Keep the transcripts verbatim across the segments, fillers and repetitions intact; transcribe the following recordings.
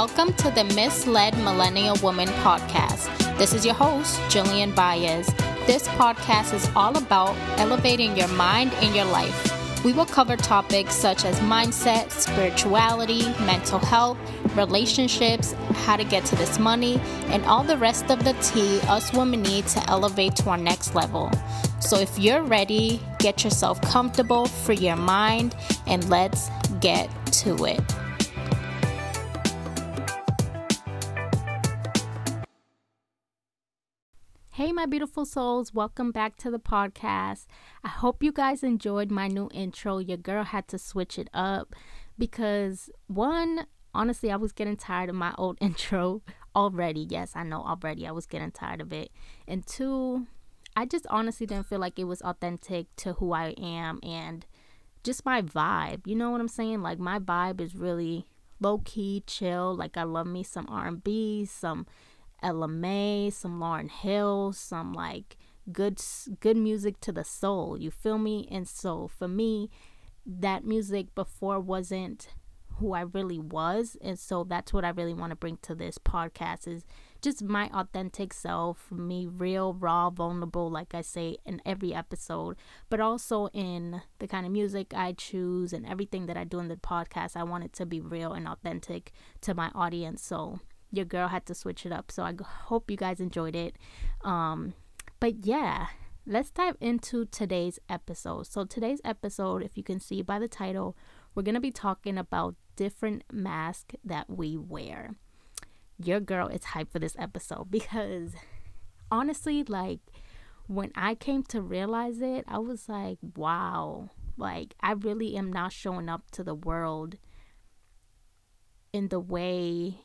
Welcome to the Misled Millennial Woman podcast. This is your host, Jillian Baez. This podcast is all about elevating your mind and your life. We will cover topics such as mindset, spirituality, mental health, relationships, how to get to this money, and all the rest of the tea us women need to elevate to our next level. So if you're ready, get yourself comfortable, free your mind, and let's get to it. Hey, my beautiful souls, welcome back to the podcast. I hope you guys enjoyed my new intro. Your girl had to switch it up because, one, honestly, I was getting tired of my old intro already. Yes, I know already I was getting tired of it. And two, I just honestly didn't feel like it was authentic to who I am and just my vibe. You know what I'm saying? Like, my vibe is really low-key, chill. Like, I love me some R and B, some Ella May, some Lauryn Hill, some like good good music to the soul, you feel me? And so for me, that music before wasn't who I really was, and so that's what I really want to bring to this podcast, is just my authentic self, me real, raw, vulnerable, like I say in every episode, but also in the kind of music I choose and everything that I do in the podcast. I want it to be real and authentic to my audience, so your girl had to switch it up. So I hope you guys enjoyed it. Um, but yeah, let's dive into today's episode. So today's episode, if you can see by the title, we're going to be talking about different masks that we wear. Your girl is hyped for this episode because honestly, like when I came to realize it, I was like, wow, like I really am not showing up to the world in the way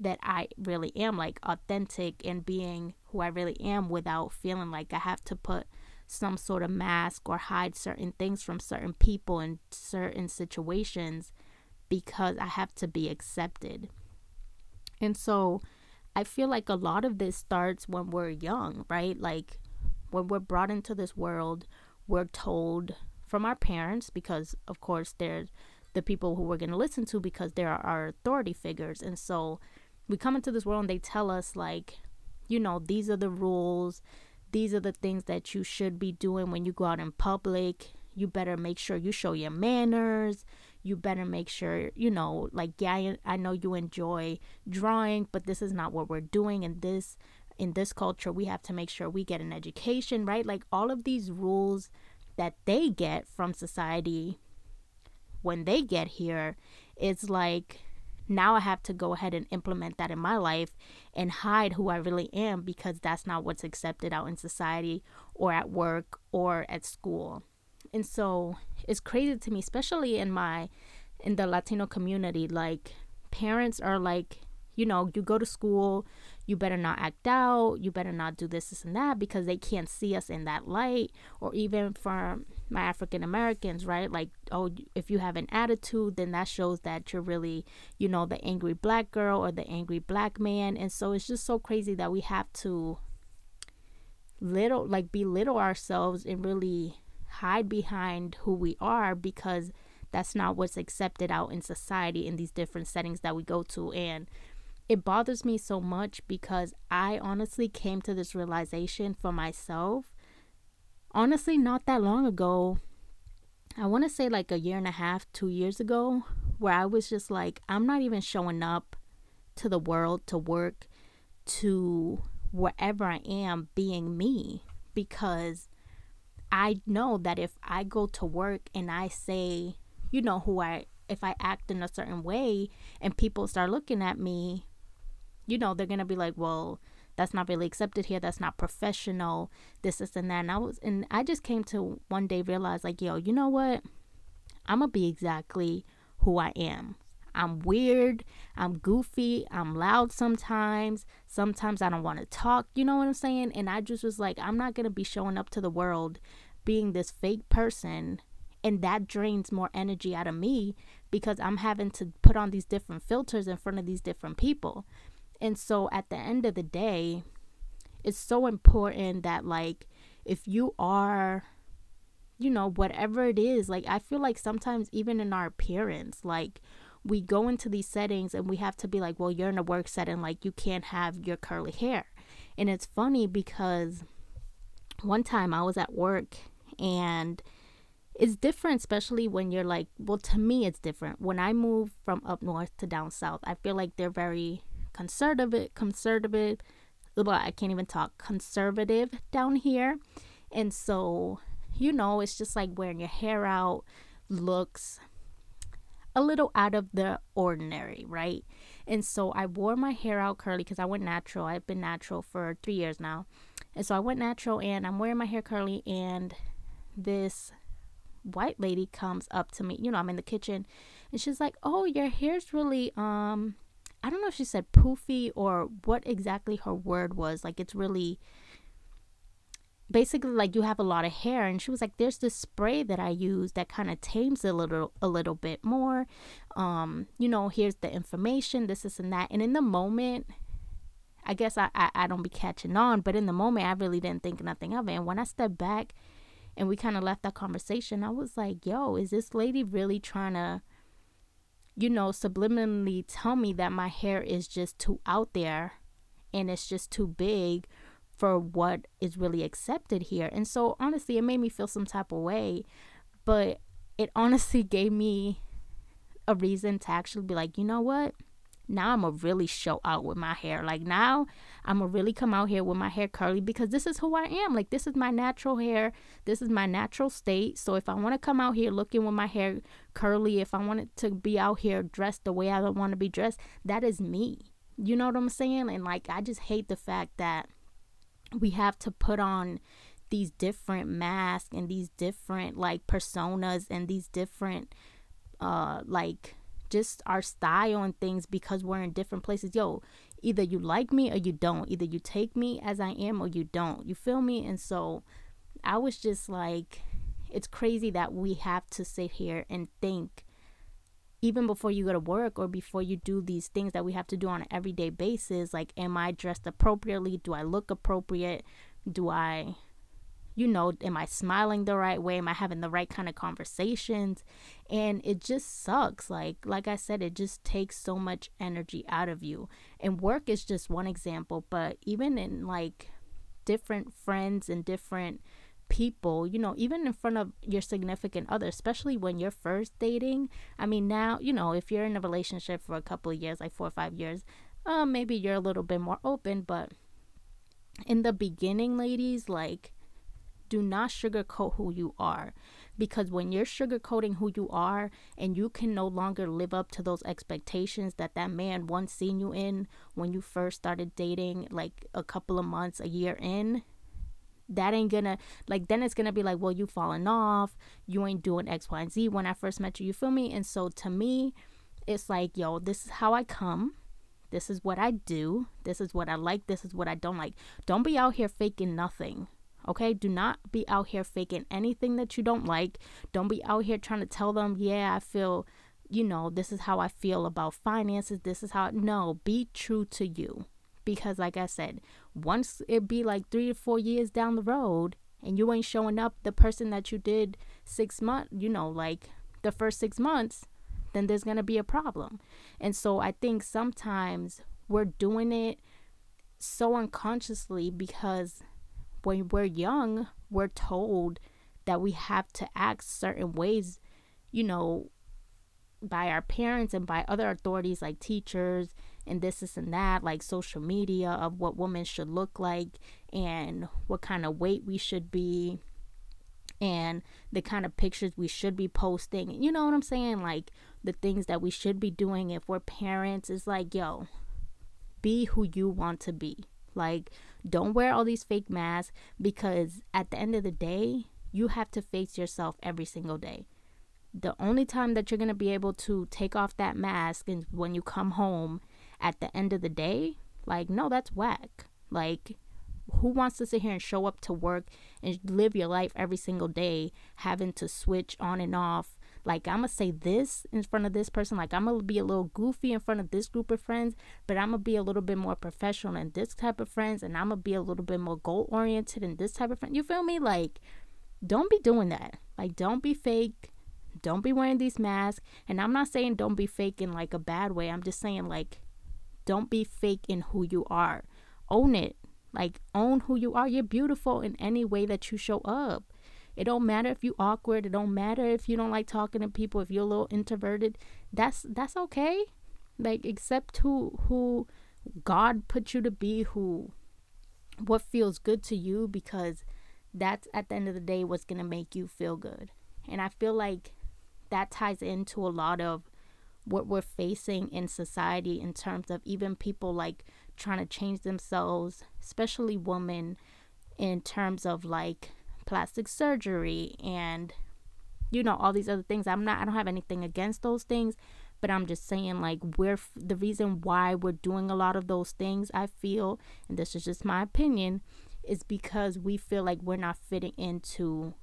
that I really am, like authentic and being who I really am without feeling like I have to put some sort of mask or hide certain things from certain people in certain situations because I have to be accepted. And so I feel like a lot of this starts when we're young, right? Like when we're brought into this world, we're told from our parents, because of course there's the people who we're going to listen to because they're our authority figures. And so we come into this world and they tell us, like, you know, these are the rules. These are the things that you should be doing when you go out in public. You better make sure you show your manners. You better make sure, you know, like, yeah, I know you enjoy drawing, but this is not what we're doing. And this, in this culture, we have to make sure we get an education, right? Like all of these rules that they get from society when they get here, it's like, now I have to go ahead and implement that in my life and hide who I really am because that's not what's accepted out in society or at work or at school. And so it's crazy to me, especially in my, in the Latino community, like parents are like, you know, you go to school, you better not act out, you better not do this, this, and that, because they can't see us in that light. Or even for my African Americans, right? Like, oh, if you have an attitude, then that shows that you're really, you know, the angry black girl or the angry black man. And so it's just so crazy that we have to little, like belittle ourselves and really hide behind who we are because that's not what's accepted out in society in these different settings that we go to. And it bothers me so much because I honestly came to this realization for myself, honestly, not that long ago. I want to say like a year and a half, two years ago, where I was just like, I'm not even showing up to the world, to work, to wherever I am being me, because I know that if I go to work and I say, you know, who I, if I act in a certain way and people start looking at me, you know, they're going to be like, well, that's not really accepted here. That's not professional. This, this, and that. And I was, and I just came to one day realize like, yo, you know what? I'm going to be exactly who I am. I'm weird. I'm goofy. I'm loud sometimes. Sometimes I don't want to talk. You know what I'm saying? And I just was like, I'm not going to be showing up to the world being this fake person. And that drains more energy out of me because I'm having to put on these different filters in front of these different people. And so at the end of the day, it's so important that, like, if you are, you know, whatever it is, like, I feel like sometimes even in our appearance, like, we go into these settings and we have to be like, well, you're in a work setting, like you can't have your curly hair. And it's funny because one time I was at work, and it's different, especially when you're like, well, to me, it's different. When I moved from up north to down south, I feel like they're very conservative, conservative, well, I can't even talk, conservative down here. And so, you know, it's just like wearing your hair out looks a little out of the ordinary, right? And so I wore my hair out curly because I went natural. I've been natural for three years now. And so I went natural and I'm wearing my hair curly, and this white lady comes up to me, you know, I'm in the kitchen, and she's like, oh, your hair's really, um, I don't know if she said poofy or what exactly her word was. Like, it's really, basically, like, you have a lot of hair. And she was like, there's this spray that I use that kind of tames it a little, a little bit more. Um, you know, here's the information, this, this, and that. And in the moment, I guess I, I, I don't be catching on, but in the moment, I really didn't think nothing of it. And when I stepped back and we kind of left that conversation, I was like, yo, is this lady really trying to, you know, subliminally tell me that my hair is just too out there and it's just too big for what is really accepted here? And so honestly, it made me feel some type of way, but it honestly gave me a reason to actually be like, you know what, now I'm gonna really show out with my hair. Like, now I'm gonna really come out here with my hair curly, because this is who I am. Like, this is my natural hair, this is my natural state. So if I want to come out here looking with my hair curly, if I wanted to be out here dressed the way I don't want to be dressed, that is me. You know what I'm saying? And like, I just hate the fact that we have to put on these different masks and these different like personas and these different uh like just our style and things because we're in different places. Yo, either you like me or you don't. Either you take me as I am or you don't. You feel me? And so I was just like, it's crazy that we have to sit here and think, even before you go to work or before you do these things that we have to do on an everyday basis. Like, am I dressed appropriately? Do I look appropriate? Do I, you know, am I smiling the right way? Am I having the right kind of conversations? And it just sucks. Like, like I said, it just takes so much energy out of you. And work is just one example, but even in like different friends and different people, you know, even in front of your significant other, especially when you're first dating. I mean, now, you know, if you're in a relationship for a couple of years, like four or five years, uh, maybe you're a little bit more open. But in the beginning, ladies, like, do not sugarcoat who you are, because when you're sugarcoating who you are and you can no longer live up to those expectations that that man once seen you in when you first started dating, like a couple of months, a year in, that ain't gonna, like, then it's gonna be like, well, you falling off, you ain't doing X, Y, and Z when I first met you, you feel me? And so to me, it's like, yo, this is how I come. This is what I do. This is what I like. This is what I don't like. Don't be out here faking nothing. Okay, do not be out here faking anything that you don't like. Don't be out here trying to tell them, yeah, I feel, you know, this is how I feel about finances. This is how, no, be true to you. Because like I said, once it be like three to four years down the road and you ain't showing up the person that you did six months, you know, like the first six months, then there's going to be a problem. And so I think sometimes we're doing it so unconsciously because when we're young, we're told that we have to act certain ways, you know, by our parents and by other authorities like teachers and this, this, and that, like social media, of what women should look like and what kind of weight we should be and the kind of pictures we should be posting. You know what I'm saying? Like the things that we should be doing if we're parents. Is like, yo, be who you want to be. Like, don't wear all these fake masks, because at the end of the day, you have to face yourself every single day. The only time that you're going to be able to take off that mask is when you come home at the end of the day. Like, no, that's whack. Like, who wants to sit here and show up to work and live your life every single day having to switch on and off? Like, I'm going to say this in front of this person. Like, I'm going to be a little goofy in front of this group of friends, but I'm going to be a little bit more professional in this type of friends. And I'm going to be a little bit more goal-oriented in this type of friend. You feel me? Like, don't be doing that. Like, don't be fake. don't be wearing these masks. And I'm not saying don't be fake in like a bad way. I'm just saying like, don't be fake in who you are. Own it. Like, own who you are. You're beautiful in any way that you show up. It don't matter if you awkward. It don't matter if you don't like talking to people. If you're a little introverted, that's that's okay. Like, accept who who God put you to be, who what feels good to you, because that's at the end of the day what's gonna make you feel good. And I feel like that ties into a lot of what we're facing in society in terms of even people like trying to change themselves, especially women, in terms of like plastic surgery and, you know, all these other things. I'm not I don't have anything against those things, but I'm just saying like we're f- the reason why we're doing a lot of those things, I feel, and this is just my opinion, is because we feel like we're not fitting into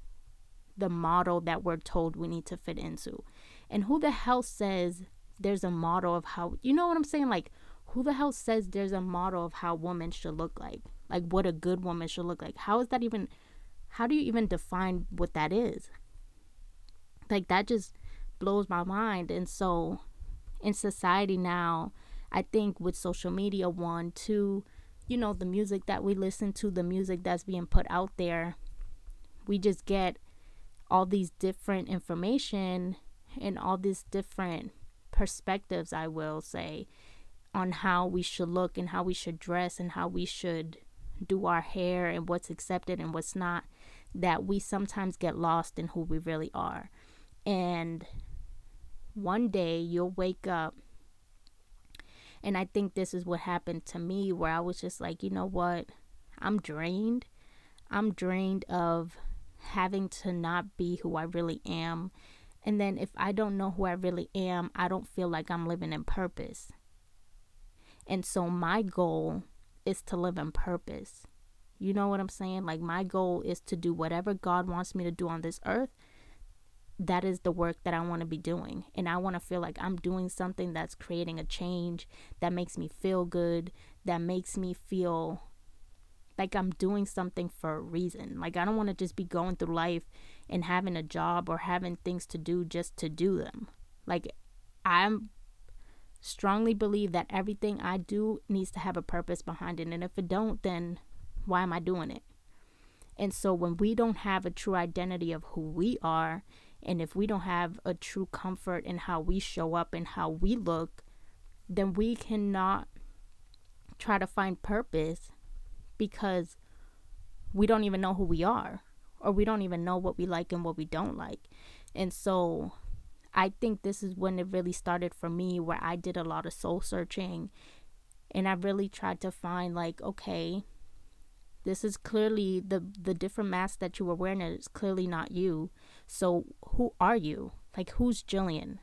the model that we're told we need to fit into. And who the hell says there's a model of how, you know what I'm saying? Like, who the hell says there's a model of how women should look like? Like, what a good woman should look like? How is that even? How do you even define what that is? Like, that just blows my mind. And so in society now, I think with social media, one, two, you know, the music that we listen to, the music that's being put out there, we just get all these different information and all these different perspectives, I will say, on how we should look and how we should dress and how we should do our hair and what's accepted and what's not, that we sometimes get lost in who we really are. And one day you'll wake up, and I think this is what happened to me, where I was just like, you know what, I'm drained. I'm drained of having to not be who I really am. And then if I don't know who I really am, I don't feel like I'm living in purpose. And so my goal is to live in purpose. You know what I'm saying? Like, my goal is to do whatever God wants me to do on this earth. That is the work that I want to be doing. And I want to feel like I'm doing something that's creating a change, that makes me feel good, that makes me feel like I'm doing something for a reason. Like, I don't want to just be going through life and having a job or having things to do just to do them. Like, I'm strongly believe that everything I do needs to have a purpose behind it. And if it don't, then why am I doing it? And so when we don't have a true identity of who we are, and if we don't have a true comfort in how we show up and how we look, then we cannot try to find purpose, because we don't even know who we are, or we don't even know what we like and what we don't like. And so I think this is when it really started for me, where I did a lot of soul searching, and I really tried to find like, okay, this is clearly the the different masks that you were wearing is clearly not you. So who are you? Like, who's Jillian?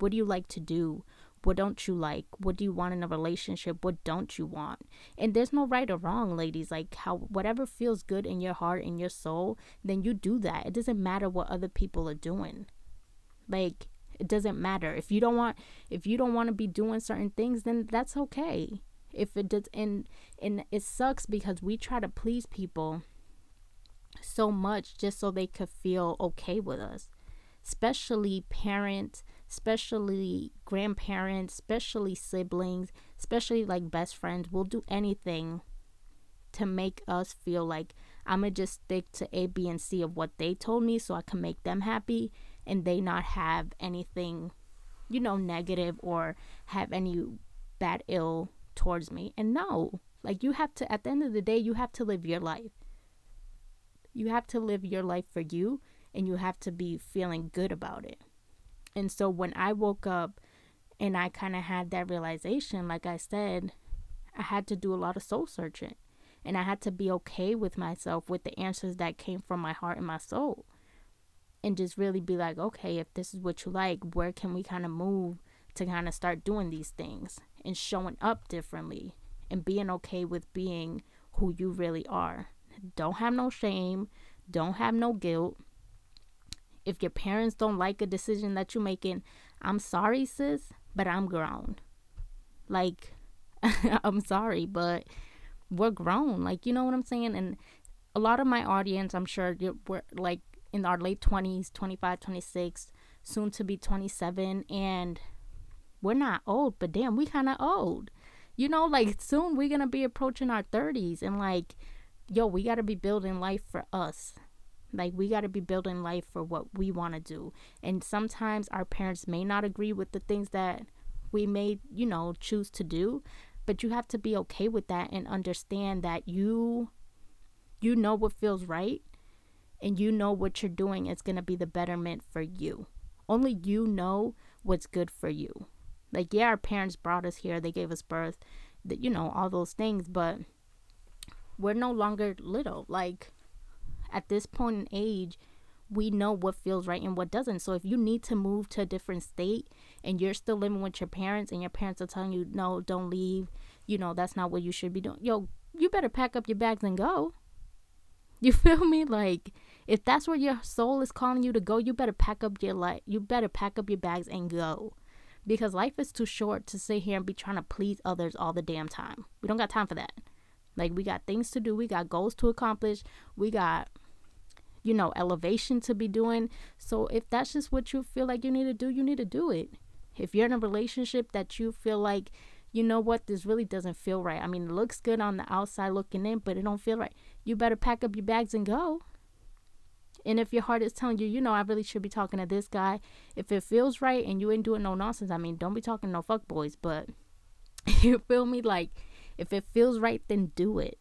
What do you like to do? What don't you like? What do you want in a relationship? What don't you want? And there's no right or wrong, ladies. Like, how whatever feels good in your heart and your soul, then you do that. It doesn't matter what other people are doing. Like, it doesn't matter. If you don't want if you don't want to be doing certain things, then that's okay. If it does, and and it sucks because we try to please people so much just so they could feel okay with us. Especially parents, especially grandparents, especially siblings, especially like best friends will do anything to make us feel like I'm gonna just stick to A, B, and C of what they told me so I can make them happy and they not have anything, you know, negative or have any bad ill towards me. And no, like, you have to, at the end of the day, you have to live your life. You have to live your life for you, and you have to be feeling good about it. And so when I woke up and I kind of had that realization, like I said, I had to do a lot of soul searching, and I had to be okay with myself, with the answers that came from my heart and my soul, and just really be like, okay, if this is what you like, where can we kind of move to kind of start doing these things and showing up differently and being okay with being who you really are. Don't have no shame. Don't have no guilt. If your parents don't like a decision that you're making, I'm sorry, sis, but I'm grown. Like, I'm sorry, but we're grown. Like, you know what I'm saying? And a lot of my audience, I'm sure, were like in our late twenties, twenty-five, twenty-six. soon to be twenty-seven, and we're not old, but damn, we kind of old, you know, like soon we're gonna be approaching our thirties, and like, yo, we gotta be building life for us. Like, we gotta be building life for what we want to do. And sometimes our parents may not agree with the things that we may, you know, choose to do, but you have to be okay with that and understand that you you know what feels right, and you know what you're doing is going to be the betterment for you. Only you know what's good for you. Like, yeah, our parents brought us here, they gave us birth, that, you know, all those things, but we're no longer little. Like, at this point in age, we know what feels right and what doesn't. So if you need to move to a different state and you're still living with your parents and your parents are telling you, no, don't leave, you know, that's not what you should be doing, yo, you better pack up your bags and go. You feel me? Like, if that's where your soul is calling you to go, you better pack up your life. You better pack up your bags and go, because life is too short to sit here and be trying to please others all the damn time. We don't got time for that. Like, we got things to do. We got goals to accomplish. We got, you know, elevation to be doing. So if that's just what you feel like you need to do, you need to do it. If you're in a relationship that you feel like, you know what, this really doesn't feel right. I mean, it looks good on the outside looking in, but it don't feel right. You better pack up your bags and go. And if your heart is telling you, you know, I really should be talking to this guy, if it feels right and you ain't doing no nonsense, I mean, don't be talking no fuck boys, but you feel me? Like, if it feels right, then do it.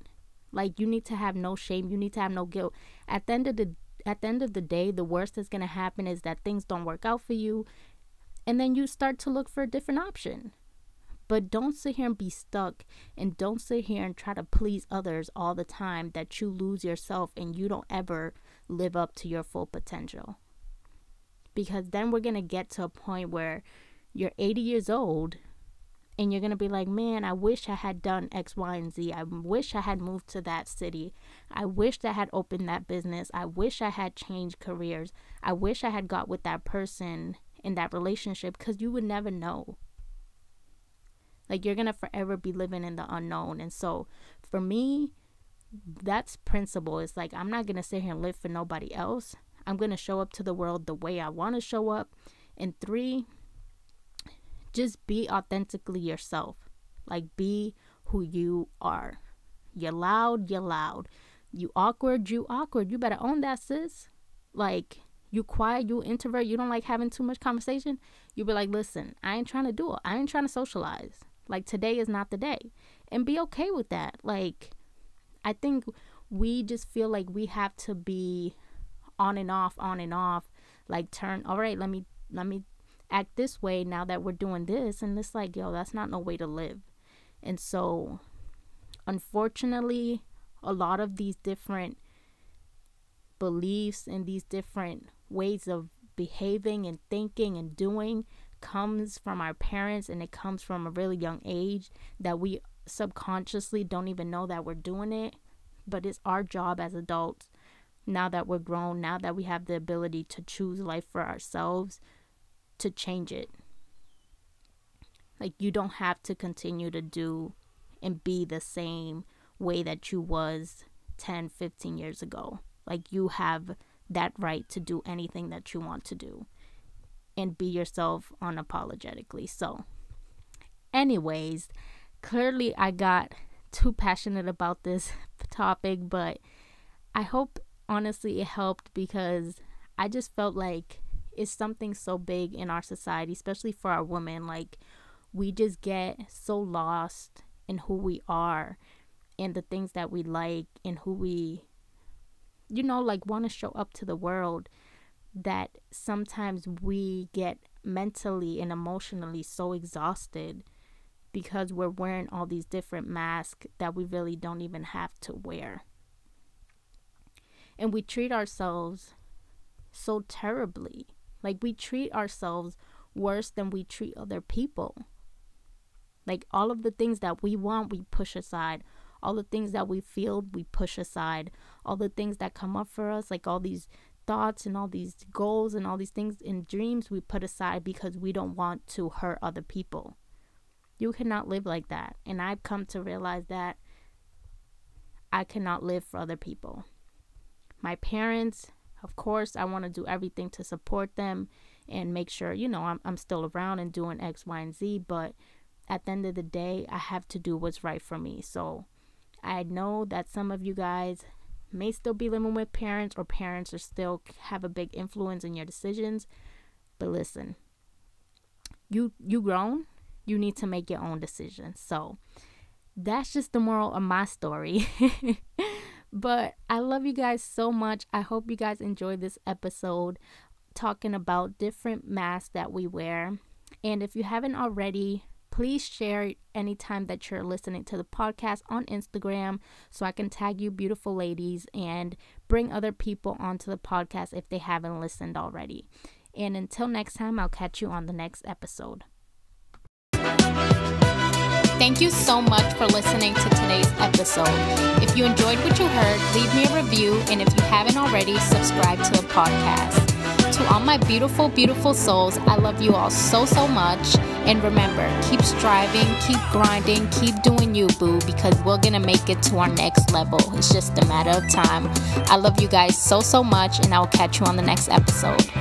Like, you need to have no shame. You need to have no guilt. At the end of the at the end of the day, the worst that's going to happen is that things don't work out for you, and then you start to look for a different option. But don't sit here and be stuck, and don't sit here and try to please others all the time that you lose yourself and you don't ever live up to your full potential. Because then we're going to get to a point where you're eighty years old and you're going to be like, man, I wish I had done X, Y, and Z. I wish I had moved to that city. I wish I had opened that business. I wish I had changed careers. I wish I had got with that person in that relationship, because you would never know. Like, you're going to forever be living in the unknown. And so for me, that's principle. It's like, I'm not going to sit here and live for nobody else. I'm going to show up to the world the way I want to show up. And three, just be authentically yourself. Like, be who you are. You're loud, you're loud. You awkward, you awkward. You better own that, sis. Like, you quiet, you introvert, you don't like having too much conversation. You be like, listen, I ain't trying to do it. I ain't trying to socialize. Like, today is not the day, and be okay with that. Like, I think we just feel like we have to be on and off, on and off, like, turn, all right, let me, let me act this way now that we're doing this, and it's like, yo, that's not no way to live. And so, unfortunately, a lot of these different beliefs and these different ways of behaving and thinking and doing comes from our parents, and it comes from a really young age that we subconsciously don't even know that we're doing it. But it's our job as adults, now that we're grown, now that we have the ability to choose life for ourselves, to change it. Like, you don't have to continue to do and be the same way that you was ten, fifteen years ago. Like, you have that right to do anything that you want to do and be yourself unapologetically. So anyways, clearly I got too passionate about this topic, but I hope honestly it helped, because I just felt like it's something so big in our society, especially for our women. Like, we just get so lost in who we are and the things that we like and who we, you know, like, want to show up to the world, that sometimes we get mentally and emotionally so exhausted because we're wearing all these different masks that we really don't even have to wear. And we treat ourselves so terribly. Like, we treat ourselves worse than we treat other people. Like, all of the things that we want, we push aside. All the things that we feel, we push aside. All the things that come up for us, like all these thoughts and all these goals and all these things and dreams, we put aside because we don't want to hurt other people. You cannot live like that. And I've come to realize that I cannot live for other people. My parents, of course, I want to do everything to support them and make sure, you know, I'm, I'm still around and doing X, Y, and Z. But at the end of the day, I have to do what's right for me. So I know that some of you guys may still be living with parents, or parents are still have a big influence in your decisions. But listen, you you grown, you need to make your own decisions. So that's just the moral of my story. But I love you guys so much. I hope you guys enjoyed this episode talking about different masks that we wear. And if you haven't already, please share anytime that you're listening to the podcast on Instagram, so I can tag you beautiful ladies and bring other people onto the podcast if they haven't listened already. And until next time, I'll catch you on the next episode. Thank you so much for listening to today's episode. If you enjoyed what you heard, leave me a review, and if you haven't already, subscribe to the podcast. To all my beautiful, beautiful souls, I love you all so, so much. And remember, keep striving, keep grinding, keep doing you, boo, because we're going to make it to our next level. It's just a matter of time. I love you guys so, so much, and I'll catch you on the next episode.